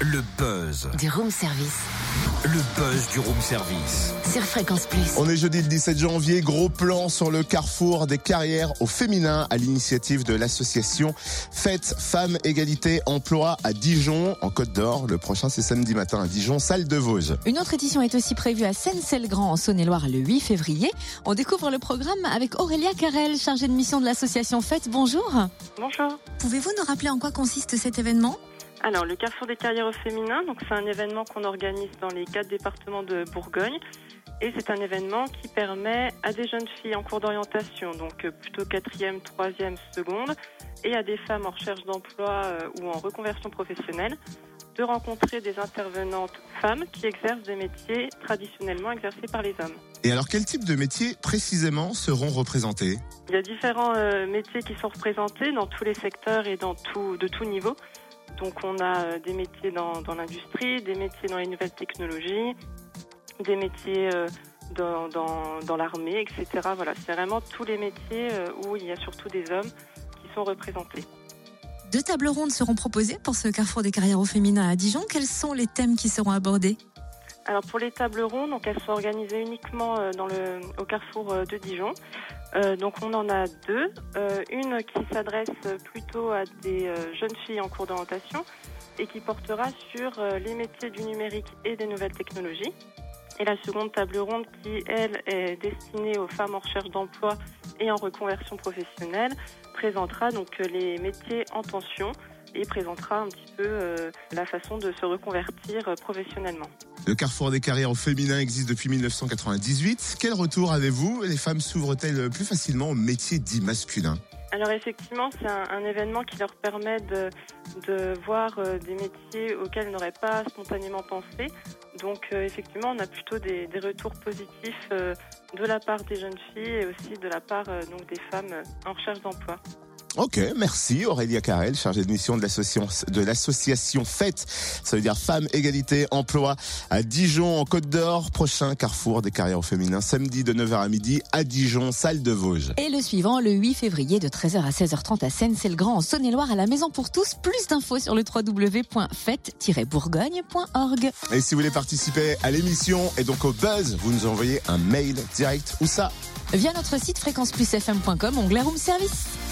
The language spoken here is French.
Le buzz du room service. Le buzz du room service. Sur Fréquence Plus. On est jeudi le 17 janvier. Gros plan sur le carrefour des carrières au féminin à l'initiative de l'association Fête Femmes, Égalité, Emploi à Dijon, en Côte d'Or. Le prochain, c'est samedi matin à Dijon, salle de Vosges. Une autre édition est aussi prévue à Sennecey-le-Grand, en Saône-et-Loire, le 8 février. On découvre le programme avec Aurélia Carrel, chargée de mission de l'association Fête. Bonjour. Bonjour. Pouvez-vous nous rappeler en quoi consiste cet événement ? Alors, le Carrefour des carrières au féminin, donc c'est un événement qu'on organise dans les 4 départements de Bourgogne. Et c'est un événement qui permet à des jeunes filles en cours d'orientation, donc plutôt 4e, 3e, seconde, et à des femmes en recherche d'emploi ou en reconversion professionnelle, de rencontrer des intervenantes femmes qui exercent des métiers traditionnellement exercés par les hommes. Et alors, quel type de métiers précisément seront représentés ? Il y a différents métiers qui sont représentés dans tous les secteurs et de tout niveau. Donc on a des métiers dans l'industrie, des métiers dans les nouvelles technologies, des métiers dans l'armée, etc. Voilà, c'est vraiment tous les métiers où il y a surtout des hommes qui sont représentés. 2 tables rondes seront proposées pour ce carrefour des carrières au féminin à Dijon. Quels sont les thèmes qui seront abordés ? Alors pour les tables rondes, donc elles sont organisées uniquement au carrefour de Dijon. Donc on en a 2, une qui s'adresse plutôt à des jeunes filles en cours d'orientation et qui portera sur les métiers du numérique et des nouvelles technologies, et la seconde table ronde qui, elle, est destinée aux femmes en recherche d'emploi et en reconversion professionnelle, présentera donc les métiers en tension et présentera un petit peu la façon de se reconvertir professionnellement. Le carrefour des carrières au féminin existe depuis 1998. Quel retour avez-vous ? Les femmes s'ouvrent-elles plus facilement aux métiers dits masculins ? Alors effectivement, c'est un événement qui leur permet de voir des métiers auxquels elles n'auraient pas spontanément pensé. Donc effectivement, on a plutôt des retours positifs de la part des jeunes filles et aussi de la part donc des femmes en recherche d'emploi. Ok, merci Aurélia Carrel, chargée de mission de l'association Fête, ça veut dire Femmes, Égalité, Emploi à Dijon, en Côte d'Or. Prochain carrefour des carrières au féminin, samedi de 9h à midi à Dijon, salle de Vosges. Et le suivant, le 8 février de 13h à 16h30 à Sennecey-le-Grand, en Saône-et-Loire, à la Maison pour tous. Plus d'infos sur le www.fête-bourgogne.org. Et si vous voulez participer à l'émission et donc au buzz, vous nous envoyez un mail direct, ou ça ? Via notre site fréquenceplusfm.com, onglet room service.